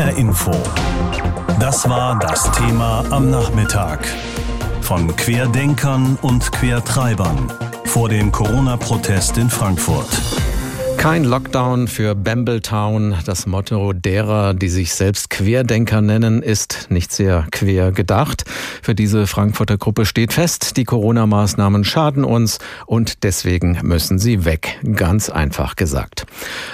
hr-iNFO. Das war das Thema am Nachmittag. Von Querdenkern und Quertreibern vor dem Corona-Protest in Frankfurt. Kein Lockdown für Bambletown. Das Motto derer, die sich selbst Querdenker nennen, ist nicht sehr quer gedacht. Für diese Frankfurter Gruppe steht fest, die Corona-Maßnahmen schaden uns und deswegen müssen sie weg. Ganz einfach gesagt.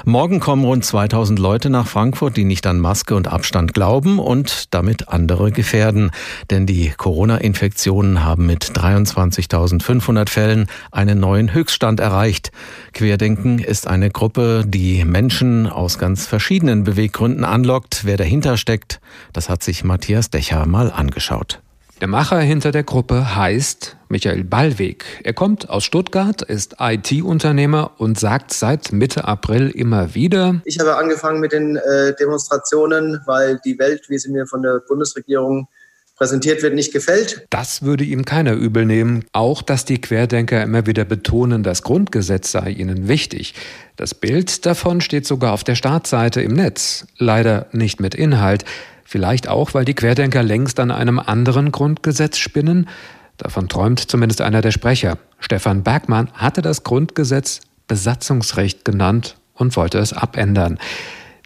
Morgen kommen rund 2000 Leute nach Frankfurt, die nicht an Maske und Abstand glauben und damit andere gefährden. Denn die Corona-Infektionen haben mit 23.500 Fällen einen neuen Höchststand erreicht. Querdenken ist eine Gruppe, die Menschen aus ganz verschiedenen Beweggründen anlockt. Wer dahinter steckt, das hat sich Matthias Dächer mal angeschaut. Der Macher hinter der Gruppe heißt Michael Ballweg. Er kommt aus Stuttgart, ist IT-Unternehmer und sagt seit Mitte April immer wieder: Ich habe angefangen mit den Demonstrationen, weil die Welt, wie sie mir von der Bundesregierung präsentiert wird, nicht gefällt. Das würde ihm keiner übel nehmen. Auch, dass die Querdenker immer wieder betonen, das Grundgesetz sei ihnen wichtig. Das Bild davon steht sogar auf der Startseite im Netz. Leider nicht mit Inhalt. Vielleicht auch, weil die Querdenker längst an einem anderen Grundgesetz spinnen. Davon träumt zumindest einer der Sprecher. Stefan Bergmann hatte das Grundgesetz Besatzungsrecht genannt und wollte es abändern.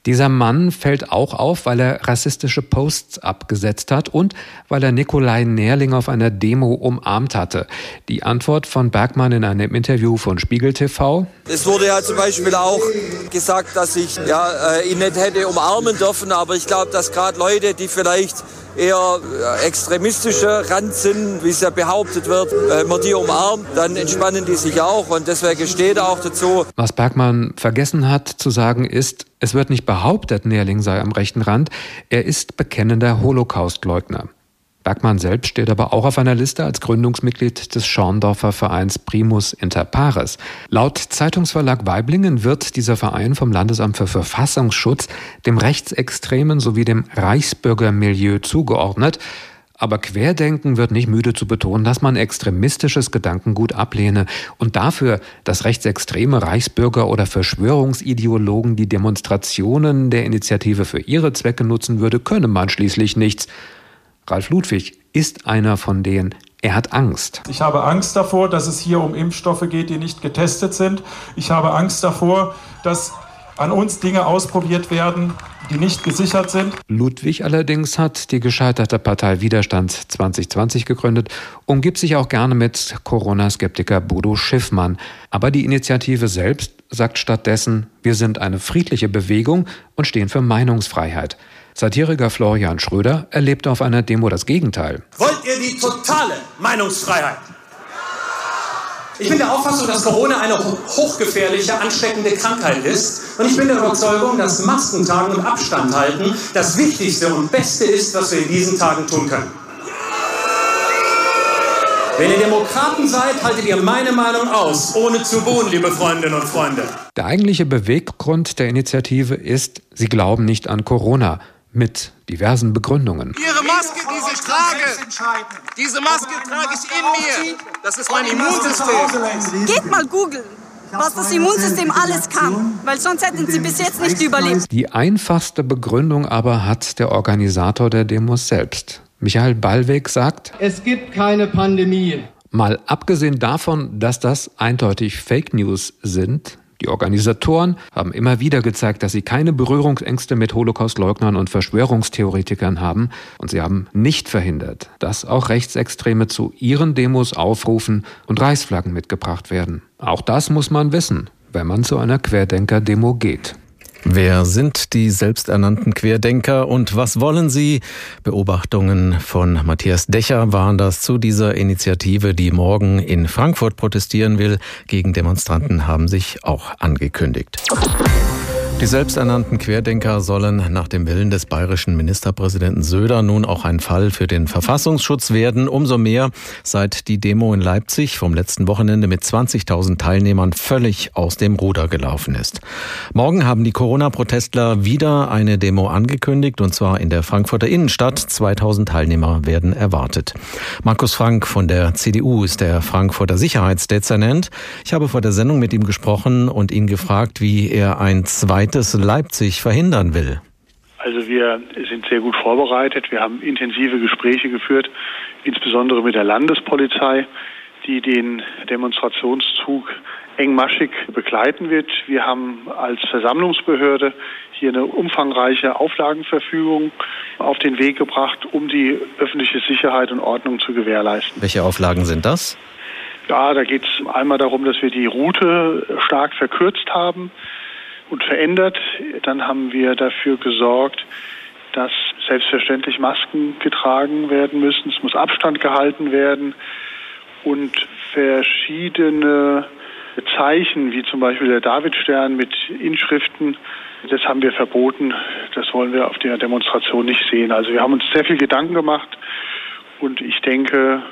Dieser Mann fällt auch auf, weil er rassistische Posts abgesetzt hat und weil er Nikolai Nährling auf einer Demo umarmt hatte. Die Antwort von Bergmann in einem Interview von Spiegel TV: Es wurde ja zum Beispiel auch gesagt, dass ich ihn nicht hätte umarmen dürfen, aber ich glaube, dass gerade Leute, die vielleicht eher extremistischer Rand sind, wie es ja behauptet wird, wenn man die umarmt, dann entspannen die sich auch und deswegen steht er auch dazu. Was Bergmann vergessen hat zu sagen ist, es wird nicht behauptet, Nährling sei am rechten Rand. Er ist bekennender Holocaustleugner. Bergmann selbst steht aber auch auf einer Liste als Gründungsmitglied des Schorndorfer Vereins Primus Inter Pares. Laut Zeitungsverlag Weiblingen wird dieser Verein vom Landesamt für Verfassungsschutz dem rechtsextremen sowie dem Reichsbürgermilieu zugeordnet. Aber Querdenken wird nicht müde zu betonen, dass man extremistisches Gedankengut ablehne und dafür, dass rechtsextreme Reichsbürger oder Verschwörungsideologen die Demonstrationen der Initiative für ihre Zwecke nutzen würde, könne man schließlich nichts. Ralf Ludwig ist einer von denen. Er hat Angst. Ich habe Angst davor, dass es hier um Impfstoffe geht, die nicht getestet sind. Ich habe Angst davor, dass an uns Dinge ausprobiert werden, die nicht gesichert sind. Ludwig allerdings hat die gescheiterte Partei Widerstand 2020 gegründet, umgibt sich auch gerne mit Corona-Skeptiker Bodo Schiffmann. Aber die Initiative selbst sagt stattdessen: Wir sind eine friedliche Bewegung und stehen für Meinungsfreiheit. Satiriker Florian Schröder erlebte auf einer Demo das Gegenteil. Wollt ihr die totale Meinungsfreiheit? Ich bin der Auffassung, dass Corona eine hochgefährliche, ansteckende Krankheit ist. Und ich bin der Überzeugung, dass Masken tragen und Abstand halten das Wichtigste und Beste ist, was wir in diesen Tagen tun können. Wenn ihr Demokraten seid, haltet ihr meine Meinung aus, ohne zu buhen, liebe Freundinnen und Freunde. Der eigentliche Beweggrund der Initiative ist, sie glauben nicht an Corona. Mit diversen Begründungen. Ihre Maske, die ich trage, diese Maske trage ich in mir. Das ist mein Immunsystem. Geht mal googeln, was das Immunsystem alles kann, weil sonst hätten sie bis jetzt nicht überlebt. Die einfachste Begründung aber hat der Organisator der Demos selbst. Michael Ballweg sagt: Es gibt keine Pandemie. Mal abgesehen davon, dass das eindeutig Fake News sind, die Organisatoren haben immer wieder gezeigt, dass sie keine Berührungsängste mit Holocaustleugnern und Verschwörungstheoretikern haben. Und sie haben nicht verhindert, dass auch Rechtsextreme zu ihren Demos aufrufen und Reichsflaggen mitgebracht werden. Auch das muss man wissen, wenn man zu einer Querdenker-Demo geht. Wer sind die selbsternannten Querdenker und was wollen sie? Beobachtungen von Matthias Dächer waren das zu dieser Initiative, die morgen in Frankfurt protestieren will. Gegendemonstranten haben sich auch angekündigt. Die selbsternannten Querdenker sollen nach dem Willen des bayerischen Ministerpräsidenten Söder nun auch ein Fall für den Verfassungsschutz werden. Umso mehr, seit die Demo in Leipzig vom letzten Wochenende mit 20.000 Teilnehmern völlig aus dem Ruder gelaufen ist. Morgen haben die Corona-Protestler wieder eine Demo angekündigt, und zwar in der Frankfurter Innenstadt. 2.000 Teilnehmer werden erwartet. Markus Frank von der CDU ist der Frankfurter Sicherheitsdezernent. Ich habe vor der Sendung mit ihm gesprochen und ihn gefragt, wie er ein zweites Leipzig verhindern will. Also wir sind sehr gut vorbereitet. Wir haben intensive Gespräche geführt, insbesondere mit der Landespolizei, die den Demonstrationszug engmaschig begleiten wird. Wir haben als Versammlungsbehörde hier eine umfangreiche Auflagenverfügung auf den Weg gebracht, um die öffentliche Sicherheit und Ordnung zu gewährleisten. Welche Auflagen sind das? Ja, da geht es einmal darum, dass wir die Route stark verkürzt haben und verändert. Dann haben wir dafür gesorgt, dass selbstverständlich Masken getragen werden müssen. Es muss Abstand gehalten werden und verschiedene Zeichen, wie zum Beispiel der Davidstern mit Inschriften, das haben wir verboten. Das wollen wir auf der Demonstration nicht sehen. Also wir haben uns sehr viel Gedanken gemacht und ich denke,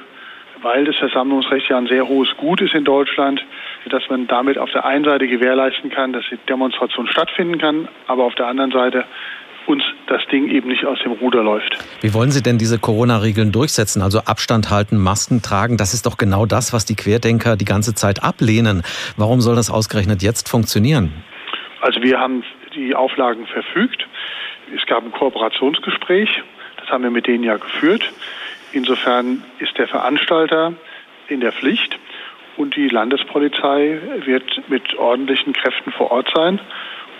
weil das Versammlungsrecht ja ein sehr hohes Gut ist in Deutschland, dass man damit auf der einen Seite gewährleisten kann, dass die Demonstration stattfinden kann, aber auf der anderen Seite uns das Ding eben nicht aus dem Ruder läuft. Wie wollen Sie denn diese Corona-Regeln durchsetzen? Also Abstand halten, Masken tragen, das ist doch genau das, was die Querdenker die ganze Zeit ablehnen. Warum soll das ausgerechnet jetzt funktionieren? Also wir haben die Auflagen verfügt. Es gab ein Kooperationsgespräch, das haben wir mit denen ja geführt. Insofern ist der Veranstalter in der Pflicht und die Landespolizei wird mit ordentlichen Kräften vor Ort sein.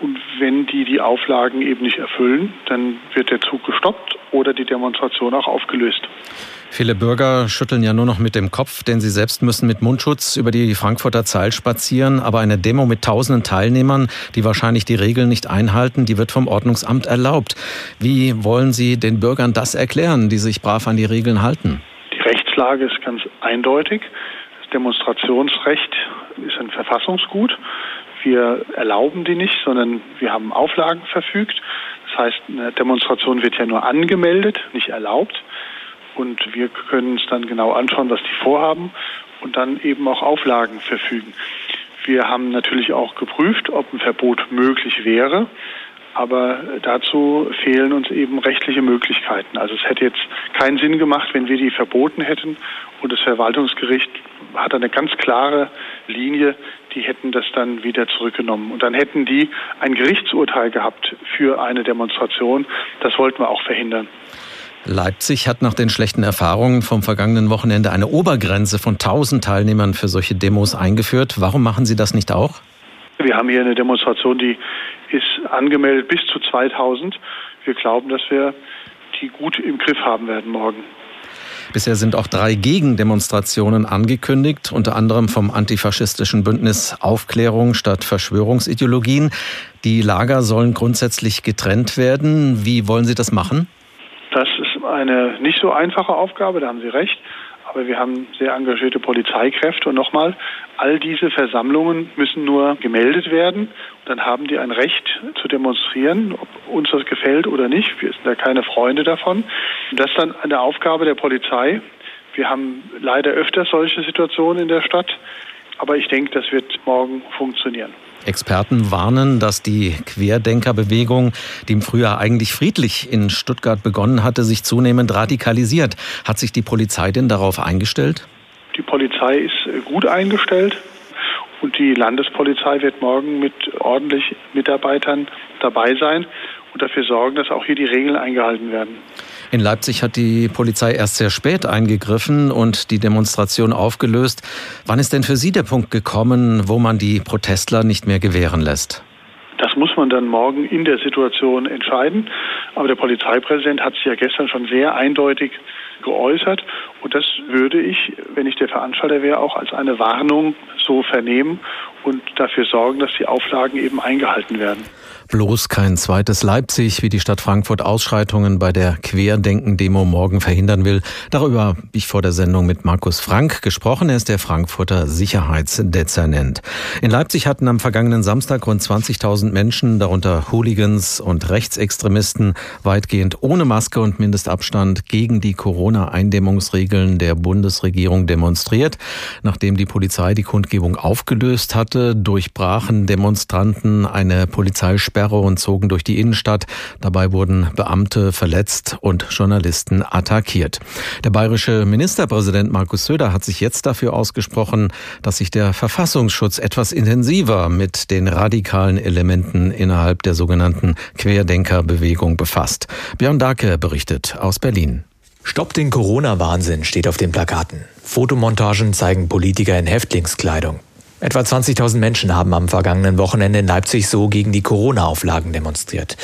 Und wenn die Auflagen eben nicht erfüllen, dann wird der Zug gestoppt oder die Demonstration auch aufgelöst. Viele Bürger schütteln ja nur noch mit dem Kopf, denn sie selbst müssen mit Mundschutz über die Frankfurter Zeil spazieren. Aber eine Demo mit tausenden Teilnehmern, die wahrscheinlich die Regeln nicht einhalten, die wird vom Ordnungsamt erlaubt. Wie wollen Sie den Bürgern das erklären, die sich brav an die Regeln halten? Die Rechtslage ist ganz eindeutig. Das Demonstrationsrecht ist ein Verfassungsgut. Wir erlauben die nicht, sondern wir haben Auflagen verfügt. Das heißt, eine Demonstration wird ja nur angemeldet, nicht erlaubt. Und wir können uns dann genau anschauen, was die vorhaben und dann eben auch Auflagen verfügen. Wir haben natürlich auch geprüft, ob ein Verbot möglich wäre. Aber dazu fehlen uns eben rechtliche Möglichkeiten. Also es hätte jetzt keinen Sinn gemacht, wenn wir die verboten hätten. Und das Verwaltungsgericht hat eine ganz klare Linie, die hätten das dann wieder zurückgenommen. Und dann hätten die ein Gerichtsurteil gehabt für eine Demonstration. Das wollten wir auch verhindern. Leipzig hat nach den schlechten Erfahrungen vom vergangenen Wochenende eine Obergrenze von 1000 Teilnehmern für solche Demos eingeführt. Warum machen Sie das nicht auch? Wir haben hier eine Demonstration, die ist angemeldet bis zu 2000. Wir glauben, dass wir die gut im Griff haben werden morgen. Bisher sind auch 3 Gegendemonstrationen angekündigt, unter anderem vom antifaschistischen Bündnis Aufklärung statt Verschwörungsideologien. Die Lager sollen grundsätzlich getrennt werden. Wie wollen Sie das machen? Das ist eine nicht so einfache Aufgabe, da haben Sie recht. Aber wir haben sehr engagierte Polizeikräfte. Und nochmal, all diese Versammlungen müssen nur gemeldet werden. Und dann haben die ein Recht zu demonstrieren, ob uns das gefällt oder nicht. Wir sind da keine Freunde davon. Und das ist dann eine Aufgabe der Polizei. Wir haben leider öfter solche Situationen in der Stadt. Aber ich denke, das wird morgen funktionieren. Experten warnen, dass die Querdenkerbewegung, die im Frühjahr eigentlich friedlich in Stuttgart begonnen hatte, sich zunehmend radikalisiert. Hat sich die Polizei denn darauf eingestellt? Die Polizei ist gut eingestellt und die Landespolizei wird morgen mit ordentlich Mitarbeitern dabei sein und dafür sorgen, dass auch hier die Regeln eingehalten werden. In Leipzig hat die Polizei erst sehr spät eingegriffen und die Demonstration aufgelöst. Wann ist denn für Sie der Punkt gekommen, wo man die Protestler nicht mehr gewähren lässt? Das muss man dann morgen in der Situation entscheiden. Aber der Polizeipräsident hat sich ja gestern schon sehr eindeutig geäußert. Und das würde ich, wenn ich der Veranstalter wäre, auch als eine Warnung so vernehmen und dafür sorgen, dass die Auflagen eben eingehalten werden. Bloß kein zweites Leipzig, wie die Stadt Frankfurt Ausschreitungen bei der Querdenken-Demo morgen verhindern will. Darüber habe ich vor der Sendung mit Markus Frank gesprochen. Er ist der Frankfurter Sicherheitsdezernent. In Leipzig hatten am vergangenen Samstag rund 20.000 Menschen, darunter Hooligans und Rechtsextremisten, weitgehend ohne Maske und Mindestabstand gegen die Corona-Eindämmungsregeln der Bundesregierung demonstriert. Nachdem die Polizei die Kundgebung aufgelöst hat, Debatte durchbrachen Demonstranten eine Polizeisperre und zogen durch die Innenstadt. Dabei wurden Beamte verletzt und Journalisten attackiert. Der bayerische Ministerpräsident Markus Söder hat sich jetzt dafür ausgesprochen, dass sich der Verfassungsschutz etwas intensiver mit den radikalen Elementen innerhalb der sogenannten Querdenkerbewegung befasst. Björn Dacke berichtet aus Berlin. Stopp den Corona-Wahnsinn steht auf den Plakaten. Fotomontagen zeigen Politiker in Häftlingskleidung. Etwa 20.000 Menschen haben am vergangenen Wochenende in Leipzig so gegen die Corona-Auflagen demonstriert.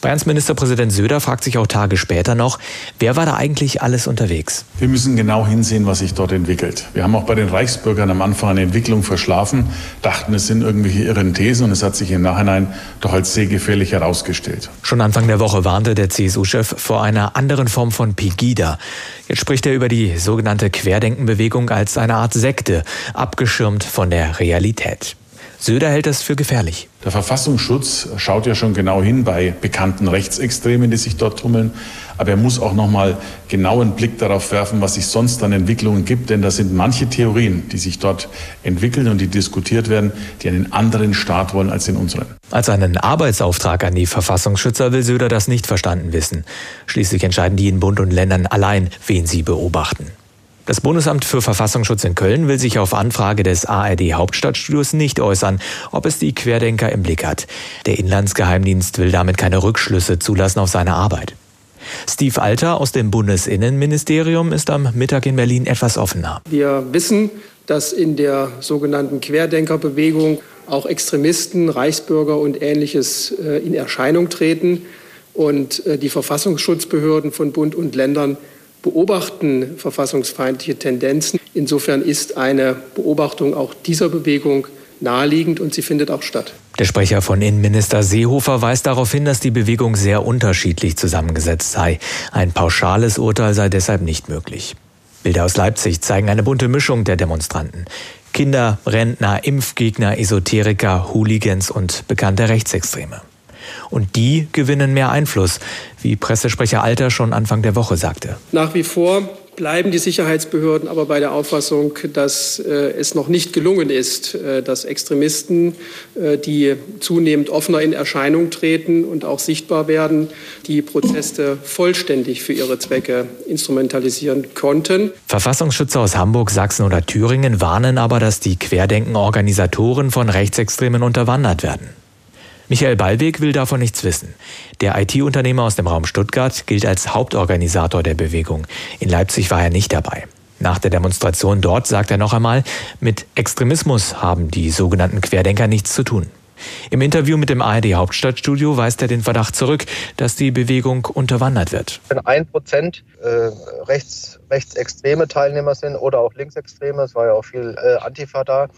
Bayerns Ministerpräsident Söder fragt sich auch Tage später noch, wer war da eigentlich alles unterwegs? Wir müssen genau hinsehen, was sich dort entwickelt. Wir haben auch bei den Reichsbürgern am Anfang eine Entwicklung verschlafen, dachten, es sind irgendwelche irren Thesen, und es hat sich im Nachhinein doch als sehr gefährlich herausgestellt. Schon Anfang der Woche warnte der CSU-Chef vor einer anderen Form von Pegida. Jetzt spricht er über die sogenannte Querdenkenbewegung als eine Art Sekte, abgeschirmt von der Realität. Söder hält das für gefährlich. Der Verfassungsschutz schaut ja schon genau hin bei bekannten Rechtsextremen, die sich dort tummeln. Aber er muss auch nochmal genau einen Blick darauf werfen, was sich sonst an Entwicklungen gibt. Denn da sind manche Theorien, die sich dort entwickeln und die diskutiert werden, die einen anderen Staat wollen als den unseren. Als einen Arbeitsauftrag an die Verfassungsschützer will Söder das nicht verstanden wissen. Schließlich entscheiden die in Bund und Ländern allein, wen sie beobachten. Das Bundesamt für Verfassungsschutz in Köln will sich auf Anfrage des ARD-Hauptstadtstudios nicht äußern, ob es die Querdenker im Blick hat. Der Inlandsgeheimdienst will damit keine Rückschlüsse zulassen auf seine Arbeit. Steve Alter aus dem Bundesinnenministerium ist am Mittag in Berlin etwas offener. Wir wissen, dass in der sogenannten Querdenkerbewegung auch Extremisten, Reichsbürger und Ähnliches in Erscheinung treten. Und die Verfassungsschutzbehörden von Bund und Ländern beobachten verfassungsfeindliche Tendenzen. Insofern ist eine Beobachtung auch dieser Bewegung naheliegend und sie findet auch statt. Der Sprecher von Innenminister Seehofer weist darauf hin, dass die Bewegung sehr unterschiedlich zusammengesetzt sei. Ein pauschales Urteil sei deshalb nicht möglich. Bilder aus Leipzig zeigen eine bunte Mischung der Demonstranten. Kinder, Rentner, Impfgegner, Esoteriker, Hooligans und bekannte Rechtsextreme. Und die gewinnen mehr Einfluss, wie Pressesprecher Alter schon Anfang der Woche sagte. Nach wie vor bleiben die Sicherheitsbehörden aber bei der Auffassung, dass es noch nicht gelungen ist, dass Extremisten, die zunehmend offener in Erscheinung treten und auch sichtbar werden, die Proteste vollständig für ihre Zwecke instrumentalisieren konnten. Verfassungsschützer aus Hamburg, Sachsen oder Thüringen warnen aber, dass die Querdenken-Organisatoren von Rechtsextremen unterwandert werden. Michael Ballweg will davon nichts wissen. Der IT-Unternehmer aus dem Raum Stuttgart gilt als Hauptorganisator der Bewegung. In Leipzig war er nicht dabei. Nach der Demonstration dort sagt er noch einmal, mit Extremismus haben die sogenannten Querdenker nichts zu tun. Im Interview mit dem ARD-Hauptstadtstudio weist er den Verdacht zurück, dass die Bewegung unterwandert wird. Wenn 1% rechtsextreme Teilnehmer sind oder auch linksextreme, es war ja auch viel Antifa da,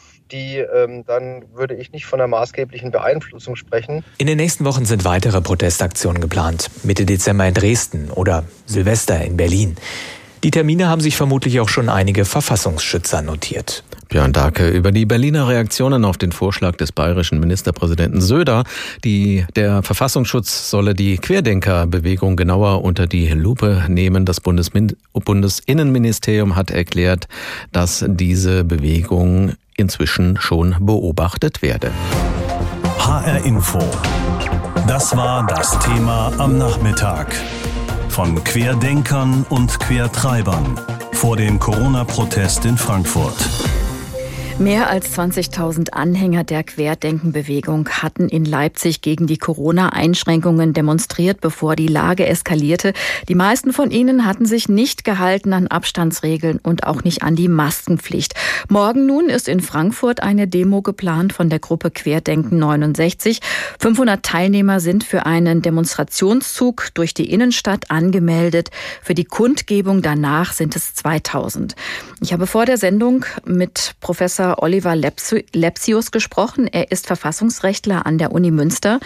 dann würde ich nicht von einer maßgeblichen Beeinflussung sprechen. In den nächsten Wochen sind weitere Protestaktionen geplant. Mitte Dezember in Dresden oder Silvester in Berlin. Die Termine haben sich vermutlich auch schon einige Verfassungsschützer notiert. Björn Dacke über die Berliner Reaktionen auf den Vorschlag des bayerischen Ministerpräsidenten Söder. Der Verfassungsschutz solle die Querdenkerbewegung genauer unter die Lupe nehmen. Das Bundesinnenministerium hat erklärt, dass diese Bewegung inzwischen schon beobachtet werde. hr-iNFO. Das war das Thema am Nachmittag. Von Querdenkern und Quertreibern vor dem Corona-Protest in Frankfurt. Mehr als 20.000 Anhänger der Querdenkenbewegung hatten in Leipzig gegen die Corona-Einschränkungen demonstriert, bevor die Lage eskalierte. Die meisten von ihnen hatten sich nicht gehalten an Abstandsregeln und auch nicht an die Maskenpflicht. Morgen nun ist in Frankfurt eine Demo geplant von der Gruppe Querdenken 69. 500 Teilnehmer sind für einen Demonstrationszug durch die Innenstadt angemeldet. Für die Kundgebung danach sind es 2.000. Ich habe vor der Sendung mit Professor Oliver Lepsius gesprochen. Er ist Verfassungsrechtler an der Uni Münster.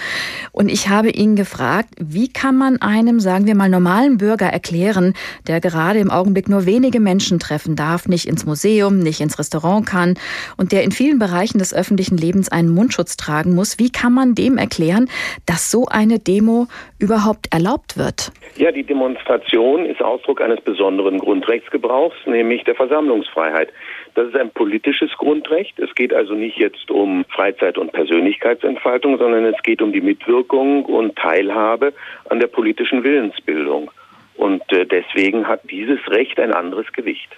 Und ich habe ihn gefragt, wie kann man einem, sagen wir mal, normalen Bürger erklären, der gerade im Augenblick nur wenige Menschen treffen darf, nicht ins Museum, nicht ins Restaurant kann und der in vielen Bereichen des öffentlichen Lebens einen Mundschutz tragen muss, wie kann man dem erklären, dass so eine Demo überhaupt erlaubt wird? Ja, die Demonstration ist Ausdruck eines besonderen Grundrechtsgebrauchs, nämlich der Versammlungsfreiheit. Das ist ein politisches Grundrecht. Es geht also nicht jetzt um Freizeit- und Persönlichkeitsentfaltung, sondern es geht um die Mitwirkung und Teilhabe an der politischen Willensbildung. Und deswegen hat dieses Recht ein anderes Gewicht.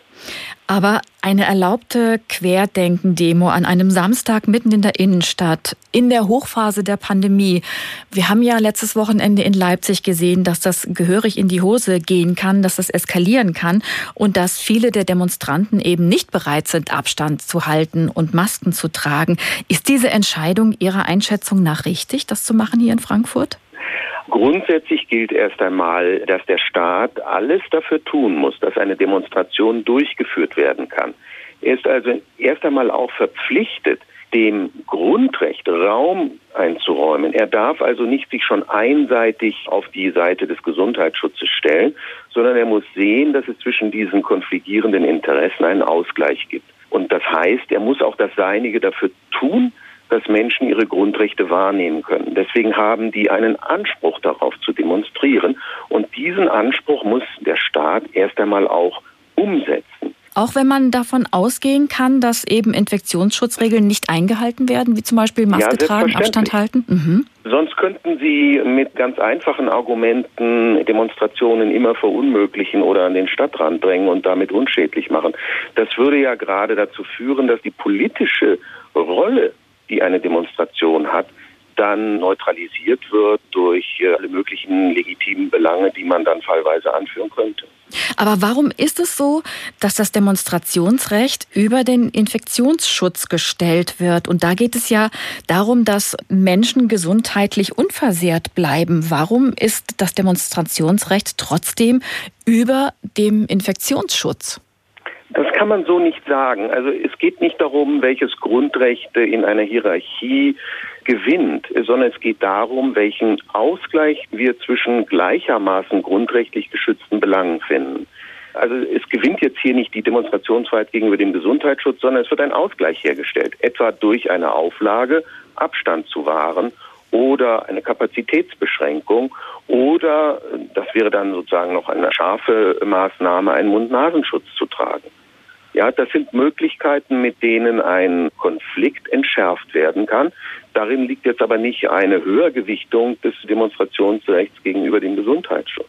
Aber eine erlaubte Querdenken-Demo an einem Samstag mitten in der Innenstadt, in der Hochphase der Pandemie. Wir haben ja letztes Wochenende in Leipzig gesehen, dass das gehörig in die Hose gehen kann, dass das eskalieren kann und dass viele der Demonstranten eben nicht bereit sind, Abstand zu halten und Masken zu tragen. Ist diese Entscheidung Ihrer Einschätzung nach richtig, das zu machen hier in Frankfurt? Grundsätzlich gilt erst einmal, dass der Staat alles dafür tun muss, dass eine Demonstration durchgeführt werden kann. Er ist also erst einmal auch verpflichtet, dem Grundrecht Raum einzuräumen. Er darf also nicht sich schon einseitig auf die Seite des Gesundheitsschutzes stellen, sondern er muss sehen, dass es zwischen diesen konfligierenden Interessen einen Ausgleich gibt. Und das heißt, er muss auch das Seinige dafür tun, dass Menschen ihre Grundrechte wahrnehmen können. Deswegen haben die einen Anspruch darauf zu demonstrieren. Und diesen Anspruch muss der Staat erst einmal auch umsetzen. Auch wenn man davon ausgehen kann, dass eben Infektionsschutzregeln nicht eingehalten werden, wie zum Beispiel Maske tragen, Abstand halten? Mhm. Sonst könnten Sie mit ganz einfachen Argumenten Demonstrationen immer verunmöglichen oder an den Stadtrand drängen und damit unschädlich machen. Das würde ja gerade dazu führen, dass die politische Rolle, die eine Demonstration hat, dann neutralisiert wird durch alle möglichen legitimen Belange, die man dann fallweise anführen könnte. Aber warum ist es so, dass das Demonstrationsrecht über den Infektionsschutz gestellt wird? Und da geht es ja darum, dass Menschen gesundheitlich unversehrt bleiben. Warum ist das Demonstrationsrecht trotzdem über dem Infektionsschutz? Das kann man so nicht sagen. Also es geht nicht darum, welches Grundrecht in einer Hierarchie gewinnt, sondern es geht darum, welchen Ausgleich wir zwischen gleichermaßen grundrechtlich geschützten Belangen finden. Also es gewinnt jetzt hier nicht die Demonstrationsfreiheit gegenüber dem Gesundheitsschutz, sondern es wird ein Ausgleich hergestellt, etwa durch eine Auflage, Abstand zu wahren oder eine Kapazitätsbeschränkung oder, das wäre dann sozusagen noch eine scharfe Maßnahme, einen Mund-Nasen-Schutz zu tragen. Ja, das sind Möglichkeiten, mit denen ein Konflikt entschärft werden kann. Darin liegt jetzt aber nicht eine Höhergewichtung des Demonstrationsrechts gegenüber dem Gesundheitsschutz.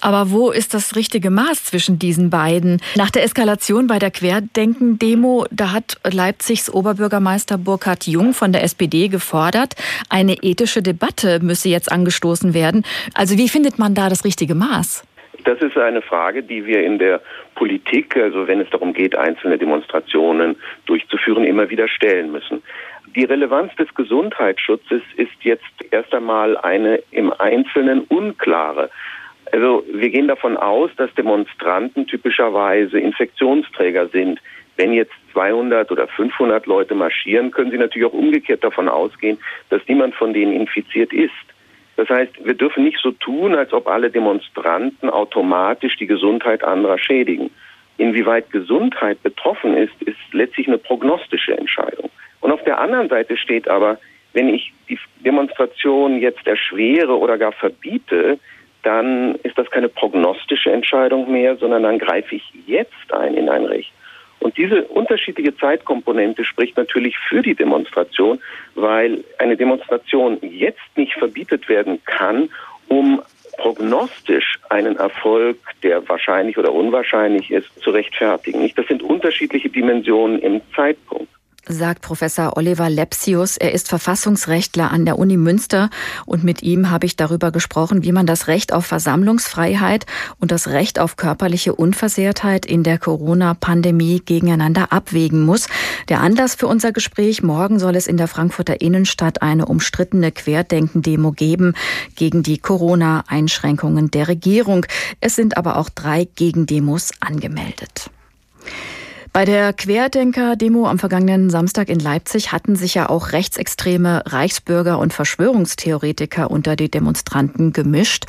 Aber wo ist das richtige Maß zwischen diesen beiden? Nach der Eskalation bei der Querdenken-Demo, da hat Leipzigs Oberbürgermeister Burkhard Jung von der SPD gefordert, eine ethische Debatte müsse jetzt angestoßen werden. Also wie findet man da das richtige Maß? Das ist eine Frage, die wir in der Politik, also wenn es darum geht, einzelne Demonstrationen durchzuführen, immer wieder stellen müssen. Die Relevanz des Gesundheitsschutzes ist jetzt erst einmal eine im Einzelnen unklare. Also wir gehen davon aus, dass Demonstranten typischerweise Infektionsträger sind. Wenn jetzt 200 oder 500 Leute marschieren, können sie natürlich auch umgekehrt davon ausgehen, dass niemand von denen infiziert ist. Das heißt, wir dürfen nicht so tun, als ob alle Demonstranten automatisch die Gesundheit anderer schädigen. Inwieweit Gesundheit betroffen ist letztlich eine prognostische Entscheidung. Und auf der anderen Seite steht aber, wenn ich die Demonstration jetzt erschwere oder gar verbiete, dann ist das keine prognostische Entscheidung mehr, sondern dann greife ich jetzt ein in ein Recht. Und diese unterschiedliche Zeitkomponente spricht natürlich für die Demonstration, weil eine Demonstration jetzt nicht verbietet werden kann, um prognostisch einen Erfolg, der wahrscheinlich oder unwahrscheinlich ist, zu rechtfertigen. Das sind unterschiedliche Dimensionen im Zeitpunkt. Sagt Professor Oliver Lepsius. Er ist Verfassungsrechtler an der Uni Münster und mit ihm habe ich darüber gesprochen, wie man das Recht auf Versammlungsfreiheit und das Recht auf körperliche Unversehrtheit in der Corona-Pandemie gegeneinander abwägen muss. Der Anlass für unser Gespräch: Morgen soll es in der Frankfurter Innenstadt eine umstrittene Querdenken-Demo geben gegen die Corona-Einschränkungen der Regierung. Es sind aber auch 3 Gegendemos angemeldet. Bei der Querdenker-Demo am vergangenen Samstag in Leipzig hatten sich ja auch rechtsextreme Reichsbürger und Verschwörungstheoretiker unter die Demonstranten gemischt.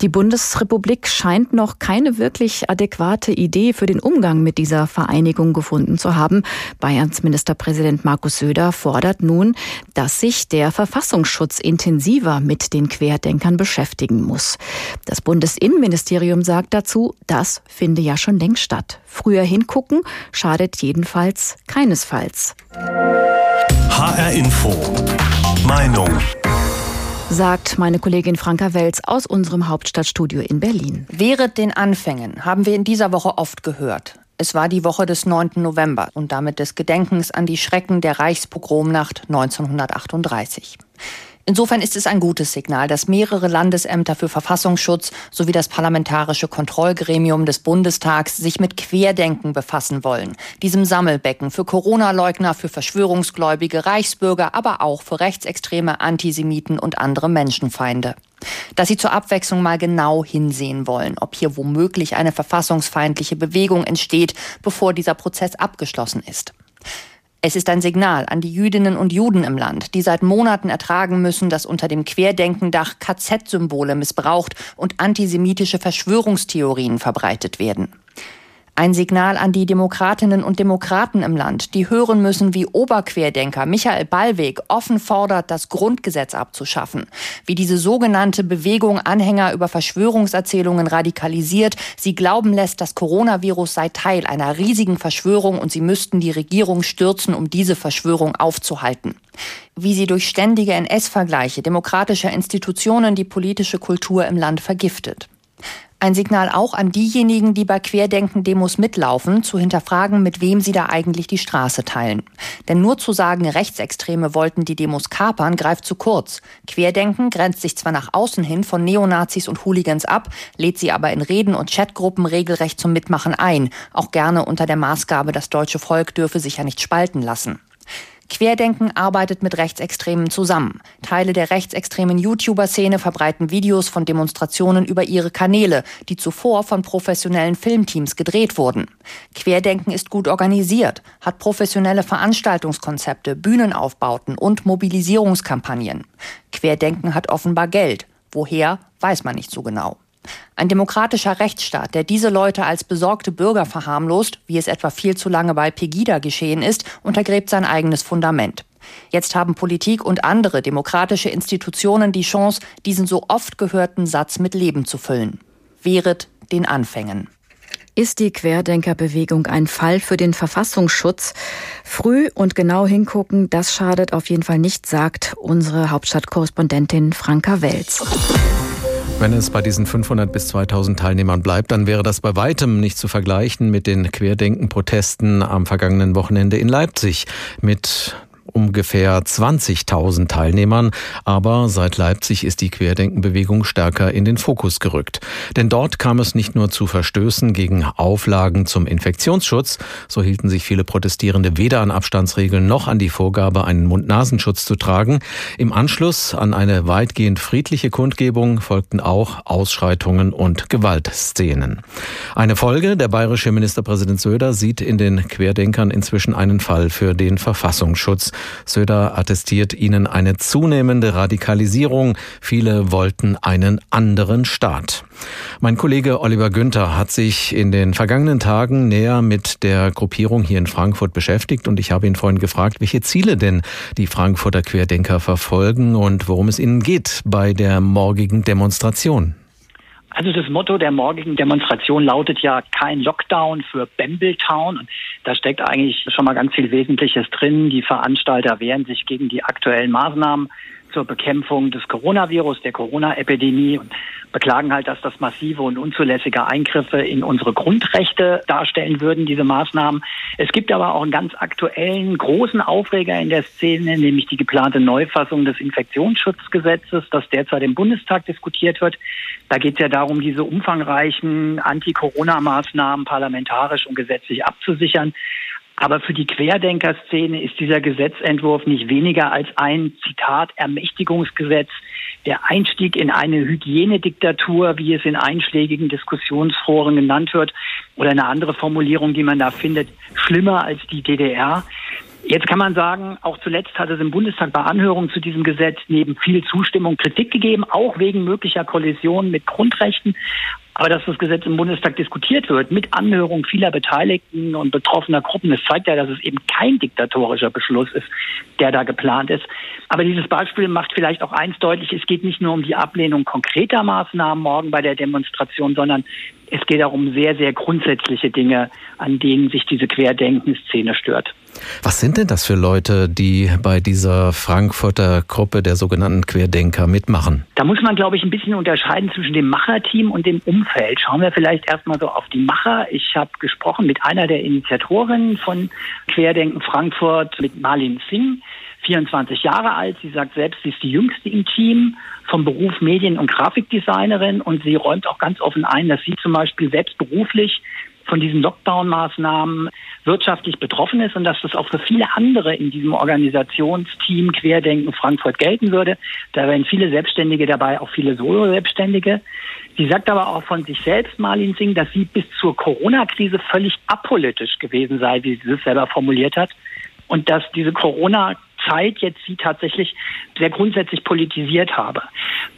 Die Bundesrepublik scheint noch keine wirklich adäquate Idee für den Umgang mit dieser Vereinigung gefunden zu haben. Bayerns Ministerpräsident Markus Söder fordert nun, dass sich der Verfassungsschutz intensiver mit den Querdenkern beschäftigen muss. Das Bundesinnenministerium sagt dazu, das finde ja schon längst statt. Früher hingucken schadet jedenfalls keinesfalls. hr-iNFO Meinung, sagt meine Kollegin Franka Welz aus unserem Hauptstadtstudio in Berlin. Während den Anfängen haben wir in dieser Woche oft gehört: Es war die Woche des 9. November und damit des Gedenkens an die Schrecken der Reichspogromnacht 1938. Insofern ist es ein gutes Signal, dass mehrere Landesämter für Verfassungsschutz sowie das Parlamentarische Kontrollgremium des Bundestags sich mit Querdenken befassen wollen. Diesem Sammelbecken für Corona-Leugner, für verschwörungsgläubige Reichsbürger, aber auch für rechtsextreme Antisemiten und andere Menschenfeinde. Dass sie zur Abwechslung mal genau hinsehen wollen, ob hier womöglich eine verfassungsfeindliche Bewegung entsteht, bevor dieser Prozess abgeschlossen ist. Es ist ein Signal an die Jüdinnen und Juden im Land, die seit Monaten ertragen müssen, dass unter dem Querdenkendach KZ-Symbole missbraucht und antisemitische Verschwörungstheorien verbreitet werden. Ein Signal an die Demokratinnen und Demokraten im Land, die hören müssen, wie Oberquerdenker Michael Ballweg offen fordert, das Grundgesetz abzuschaffen. Wie diese sogenannte Bewegung Anhänger über Verschwörungserzählungen radikalisiert, sie glauben lässt, das Coronavirus sei Teil einer riesigen Verschwörung und sie müssten die Regierung stürzen, um diese Verschwörung aufzuhalten. Wie sie durch ständige NS-Vergleiche demokratischer Institutionen die politische Kultur im Land vergiftet. Ein Signal auch an diejenigen, die bei Querdenken-Demos mitlaufen, zu hinterfragen, mit wem sie da eigentlich die Straße teilen. Denn nur zu sagen, Rechtsextreme wollten die Demos kapern, greift zu kurz. Querdenken grenzt sich zwar nach außen hin von Neonazis und Hooligans ab, lädt sie aber in Reden und Chatgruppen regelrecht zum Mitmachen ein. Auch gerne unter der Maßgabe, das deutsche Volk dürfe sich ja nicht spalten lassen. Querdenken arbeitet mit Rechtsextremen zusammen. Teile der rechtsextremen YouTuber-Szene verbreiten Videos von Demonstrationen über ihre Kanäle, die zuvor von professionellen Filmteams gedreht wurden. Querdenken ist gut organisiert, hat professionelle Veranstaltungskonzepte, Bühnenaufbauten und Mobilisierungskampagnen. Querdenken hat offenbar Geld. Woher, weiß man nicht so genau. Ein demokratischer Rechtsstaat, der diese Leute als besorgte Bürger verharmlost, wie es etwa viel zu lange bei Pegida geschehen ist, untergräbt sein eigenes Fundament. Jetzt haben Politik und andere demokratische Institutionen die Chance, diesen so oft gehörten Satz mit Leben zu füllen. Wehret den Anfängen. Ist die Querdenkerbewegung ein Fall für den Verfassungsschutz? Früh und genau hingucken, das schadet auf jeden Fall nicht, sagt unsere Hauptstadtkorrespondentin Franka Welz. Wenn es bei diesen 500 bis 2000 Teilnehmern bleibt, dann wäre das bei weitem nicht zu vergleichen mit den Querdenken-Protesten am vergangenen Wochenende in Leipzig mit ungefähr 20.000 Teilnehmern. Aber seit Leipzig ist die Querdenkenbewegung stärker in den Fokus gerückt. Denn dort kam es nicht nur zu Verstößen gegen Auflagen zum Infektionsschutz. So hielten sich viele Protestierende weder an Abstandsregeln noch an die Vorgabe, einen Mund-Nasen-Schutz zu tragen. Im Anschluss an eine weitgehend friedliche Kundgebung folgten auch Ausschreitungen und Gewaltszenen. Eine Folge: der bayerische Ministerpräsident Söder sieht in den Querdenkern inzwischen einen Fall für den Verfassungsschutz. Söder attestiert ihnen eine zunehmende Radikalisierung. Viele wollten einen anderen Staat. Mein Kollege Oliver Günther hat sich in den vergangenen Tagen näher mit der Gruppierung hier in Frankfurt beschäftigt und ich habe ihn vorhin gefragt, welche Ziele denn die Frankfurter Querdenker verfolgen und worum es ihnen geht bei der morgigen Demonstration. Also das Motto der morgigen Demonstration lautet ja: kein Lockdown für Bambletown. Und da steckt eigentlich schon mal ganz viel Wesentliches drin. Die Veranstalter wehren sich gegen die aktuellen Maßnahmen zur Bekämpfung des Coronavirus, der Corona-Epidemie, und beklagen halt, dass das massive und unzulässige Eingriffe in unsere Grundrechte darstellen würden, diese Maßnahmen. Es gibt aber auch einen ganz aktuellen, großen Aufreger in der Szene, nämlich die geplante Neufassung des Infektionsschutzgesetzes, das derzeit im Bundestag diskutiert wird. Da geht es ja darum, diese umfangreichen Anti-Corona-Maßnahmen parlamentarisch und gesetzlich abzusichern. Aber für die Querdenker-Szene ist dieser Gesetzentwurf nicht weniger als ein, Zitat, Ermächtigungsgesetz, der Einstieg in eine Hygienediktatur, wie es in einschlägigen Diskussionsforen genannt wird, oder eine andere Formulierung, die man da findet, schlimmer als die DDR. Jetzt kann man sagen, auch zuletzt hat es im Bundestag bei Anhörungen zu diesem Gesetz neben viel Zustimmung Kritik gegeben, auch wegen möglicher Kollisionen mit Grundrechten. Aber dass das Gesetz im Bundestag diskutiert wird, mit Anhörung vieler Beteiligten und betroffener Gruppen, das zeigt ja, dass es eben kein diktatorischer Beschluss ist, der da geplant ist. Aber dieses Beispiel macht vielleicht auch eins deutlich, es geht nicht nur um die Ablehnung konkreter Maßnahmen morgen bei der Demonstration, sondern es geht auch um sehr, sehr grundsätzliche Dinge, an denen sich diese Querdenken-Szene stört. Was sind denn das für Leute, die bei dieser Frankfurter Gruppe der sogenannten Querdenker mitmachen? Da muss man, glaube ich, ein bisschen unterscheiden zwischen dem Macherteam und dem Umfeld. Schauen wir vielleicht erstmal so auf die Macher. Ich habe gesprochen mit einer der Initiatorinnen von Querdenken Frankfurt, mit Marlene Singh. 24 Jahre alt, sie sagt selbst, sie ist die Jüngste im Team, vom Beruf Medien- und Grafikdesignerin, und sie räumt auch ganz offen ein, dass sie zum Beispiel selbst beruflich von diesen Lockdown-Maßnahmen wirtschaftlich betroffen ist und dass das auch für viele andere in diesem Organisationsteam Querdenken Frankfurt gelten würde. Da wären viele Selbstständige dabei, auch viele Solo-Selbstständige. Sie sagt aber auch von sich selbst, Marlene Singh, dass sie bis zur Corona-Krise völlig apolitisch gewesen sei, wie sie es selber formuliert hat, und dass diese Corona-Zeit jetzt sie tatsächlich sehr grundsätzlich politisiert habe.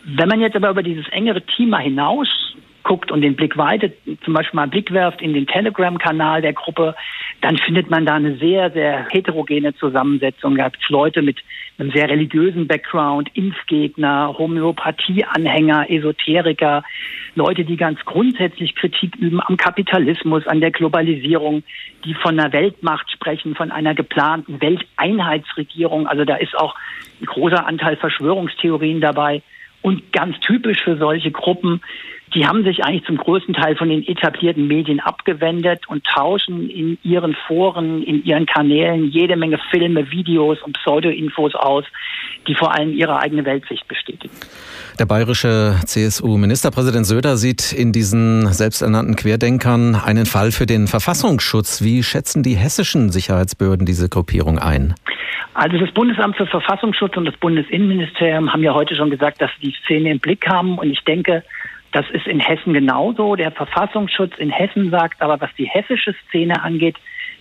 Wenn man jetzt aber über dieses engere Thema hinaus guckt und den Blick weitet, zum Beispiel mal einen Blick werft in den Telegram-Kanal der Gruppe, dann findet man da eine sehr, sehr heterogene Zusammensetzung. Da gibt es Leute mit einem sehr religiösen Background, Impfgegner, Homöopathie-Anhänger, Esoteriker, Leute, die ganz grundsätzlich Kritik üben am Kapitalismus, an der Globalisierung, die von einer Weltmacht sprechen, von einer geplanten Welteinheitsregierung. Also da ist auch ein großer Anteil Verschwörungstheorien dabei. Und ganz typisch für solche Gruppen, die haben sich eigentlich zum größten Teil von den etablierten Medien abgewendet und tauschen in ihren Foren, in ihren Kanälen jede Menge Filme, Videos und Pseudo-Infos aus, die vor allem ihre eigene Weltsicht bestätigen. Der bayerische CSU-Ministerpräsident Söder sieht in diesen selbsternannten Querdenkern einen Fall für den Verfassungsschutz. Wie schätzen die hessischen Sicherheitsbehörden diese Gruppierung ein? Also das Bundesamt für Verfassungsschutz und das Bundesinnenministerium haben ja heute schon gesagt, dass sie die Szene im Blick haben, und ich denke, das ist in Hessen genauso. Der Verfassungsschutz in Hessen sagt aber, was die hessische Szene angeht,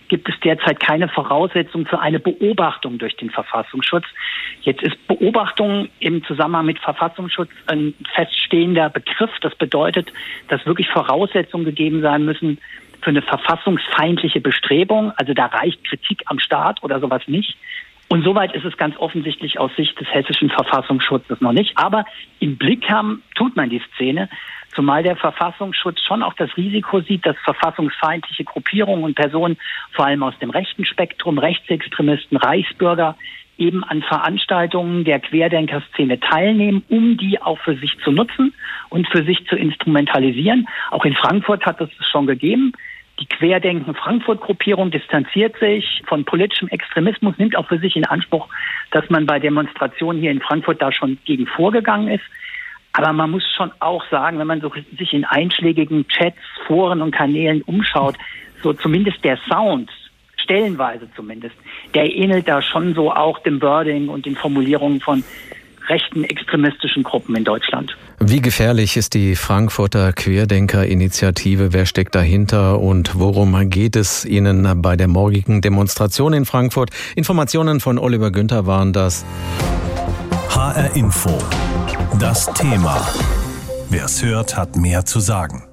gibt es derzeit keine Voraussetzung für eine Beobachtung durch den Verfassungsschutz. Jetzt ist Beobachtung im Zusammenhang mit Verfassungsschutz ein feststehender Begriff. Das bedeutet, dass wirklich Voraussetzungen gegeben sein müssen für eine verfassungsfeindliche Bestrebung. Also da reicht Kritik am Staat oder sowas nicht. Und soweit ist es ganz offensichtlich aus Sicht des hessischen Verfassungsschutzes noch nicht. Aber im Blick haben tut man die Szene, zumal der Verfassungsschutz schon auch das Risiko sieht, dass verfassungsfeindliche Gruppierungen und Personen, vor allem aus dem rechten Spektrum, Rechtsextremisten, Reichsbürger, eben an Veranstaltungen der Querdenker-Szene teilnehmen, um die auch für sich zu nutzen und für sich zu instrumentalisieren. Auch in Frankfurt hat es schon gegeben. Die Querdenken-Frankfurt-Gruppierung distanziert sich von politischem Extremismus, nimmt auch für sich in Anspruch, dass man bei Demonstrationen hier in Frankfurt da schon gegen vorgegangen ist. Aber man muss schon auch sagen, wenn man so sich in einschlägigen Chats, Foren und Kanälen umschaut, so zumindest der Sound, stellenweise zumindest, der ähnelt da schon so auch dem Wording und den Formulierungen von rechten extremistischen Gruppen in Deutschland. Wie gefährlich ist die Frankfurter Querdenker-Initiative? Wer steckt dahinter und worum geht es Ihnen bei der morgigen Demonstration in Frankfurt? Informationen von Oliver Günther waren das. hr-iNFO. Das Thema. Wer es hört, hat mehr zu sagen.